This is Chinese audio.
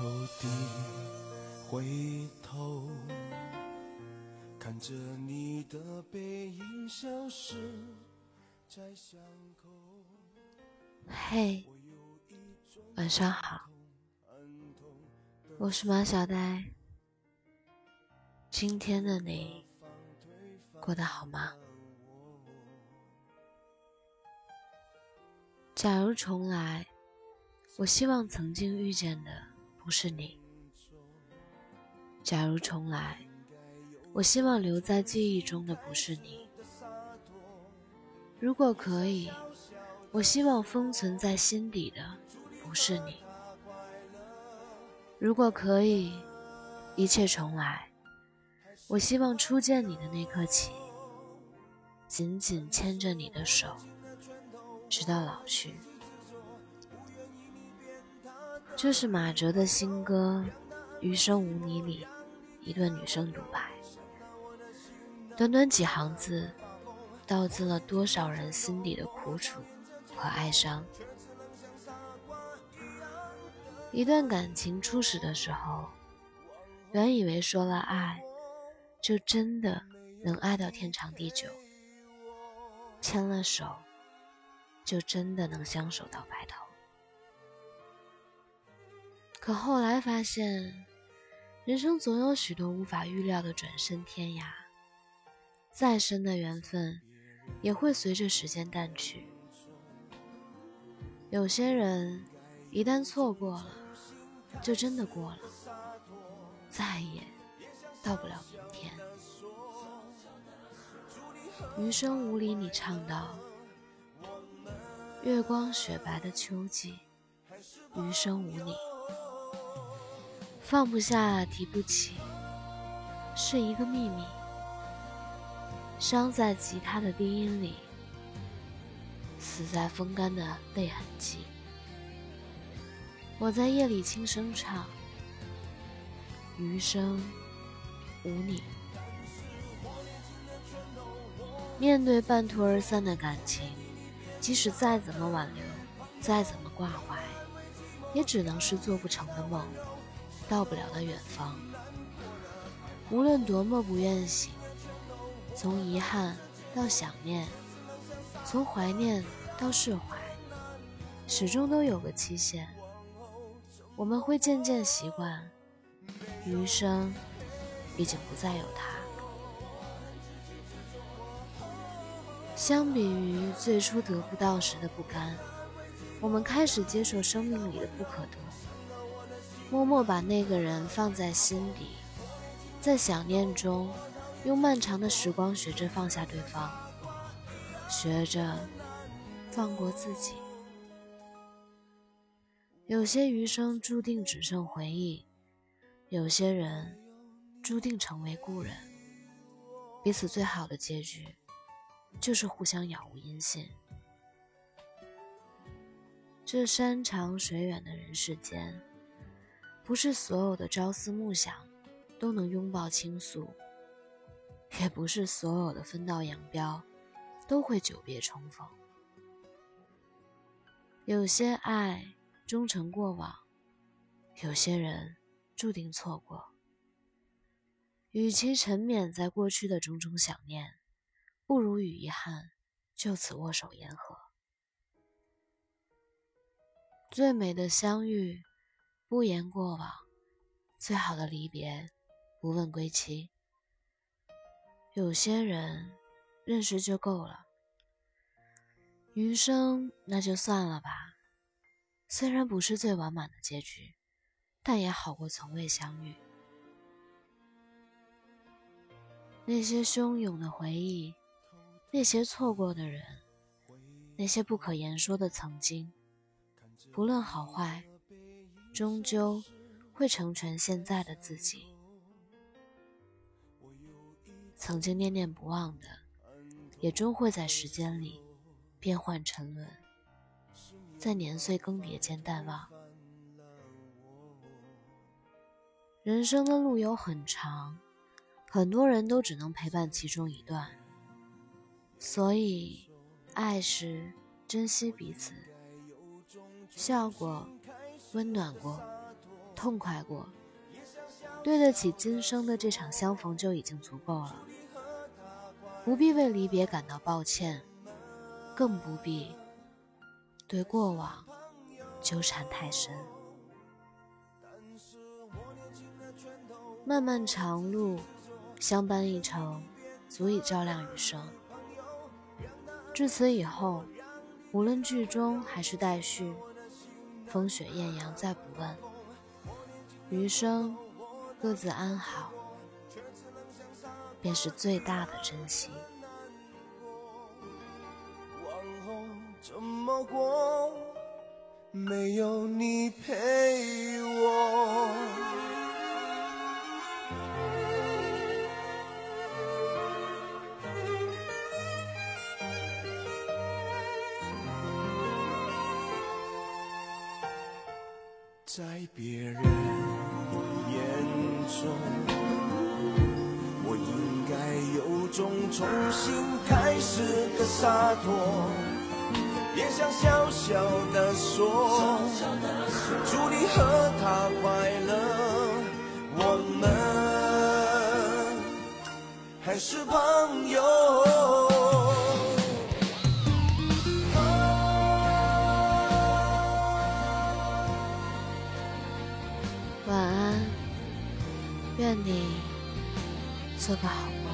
头地回头，看着你的背影消失在巷口。嘿，晚上好，我是马小呆。今天的你过得好吗？假如重来，我希望曾经遇见的不是你。假如重来，我希望留在记忆中的不是你。如果可以，我希望封存在心底的不是你。如果可以，一切重来，我希望初见你的那刻起，紧紧牵着你的手，直到老去。这是马哲的新歌《余生无你》里一段女生独白，短短几行字，道尽了多少人心底的苦楚和哀伤。一段感情初始的时候，原以为说了爱就真的能爱到天长地久，牵了手就真的能相守到白头。可后来发现，人生总有许多无法预料的转身天涯，再深的缘分也会随着时间淡去。有些人一旦错过了，就真的过了，再也到不了明天。余生无你里唱到，月光雪白的秋季，余生无你，放不下提不起，是一个秘密，伤在吉他的低音里，死在风干的泪痕迹。我在夜里轻声唱，余生无你。面对半途而散的感情，即使再怎么挽留，再怎么挂怀，也只能是做不成的梦，到不了的远方。无论多么不愿醒，从遗憾到想念，从怀念到释怀，始终都有个期限。我们会渐渐习惯，余生已经不再有他。相比于最初得不到时的不甘，我们开始接受生命里的不可得，默默把那个人放在心底，在想念中用漫长的时光学着放下对方，学着放过自己。有些余生注定只剩回忆，有些人注定成为故人，彼此最好的结局就是互相杳无音信。这山长水远的人世间，不是所有的朝思暮想都能拥抱倾诉，也不是所有的分道扬镳都会久别重逢。有些爱终成过往，有些人注定错过。与其沉湎在过去的种种想念，不如与遗憾就此握手言和。最美的相遇不言过往，最好的离别不问归期。有些人认识就够了，余生那就算了吧。虽然不是最完满的结局，但也好过从未相遇。那些汹涌的回忆，那些错过的人，那些不可言说的曾经，不论好坏，终究会成全现在的自己。曾经念念不忘的，也终会在时间里变幻沉沦，在年岁更迭间淡忘。人生的路有很长，很多人都只能陪伴其中一段，所以爱时珍惜彼此，笑过，温暖过，痛快过，对得起今生的这场相逢就已经足够了，不必为离别感到抱歉，更不必对过往纠缠太深。漫漫长路，相伴一程，足以照亮余生。至此以后，无论剧终还是待续，风雪艳阳再不问，余生各自安好，便是最大的珍惜。往后怎么过，没有你陪我。在别人眼中，我应该有种重新开始的洒脱，也想小小的说，祝你和他快乐，我们还是朋友。愿你做个好梦。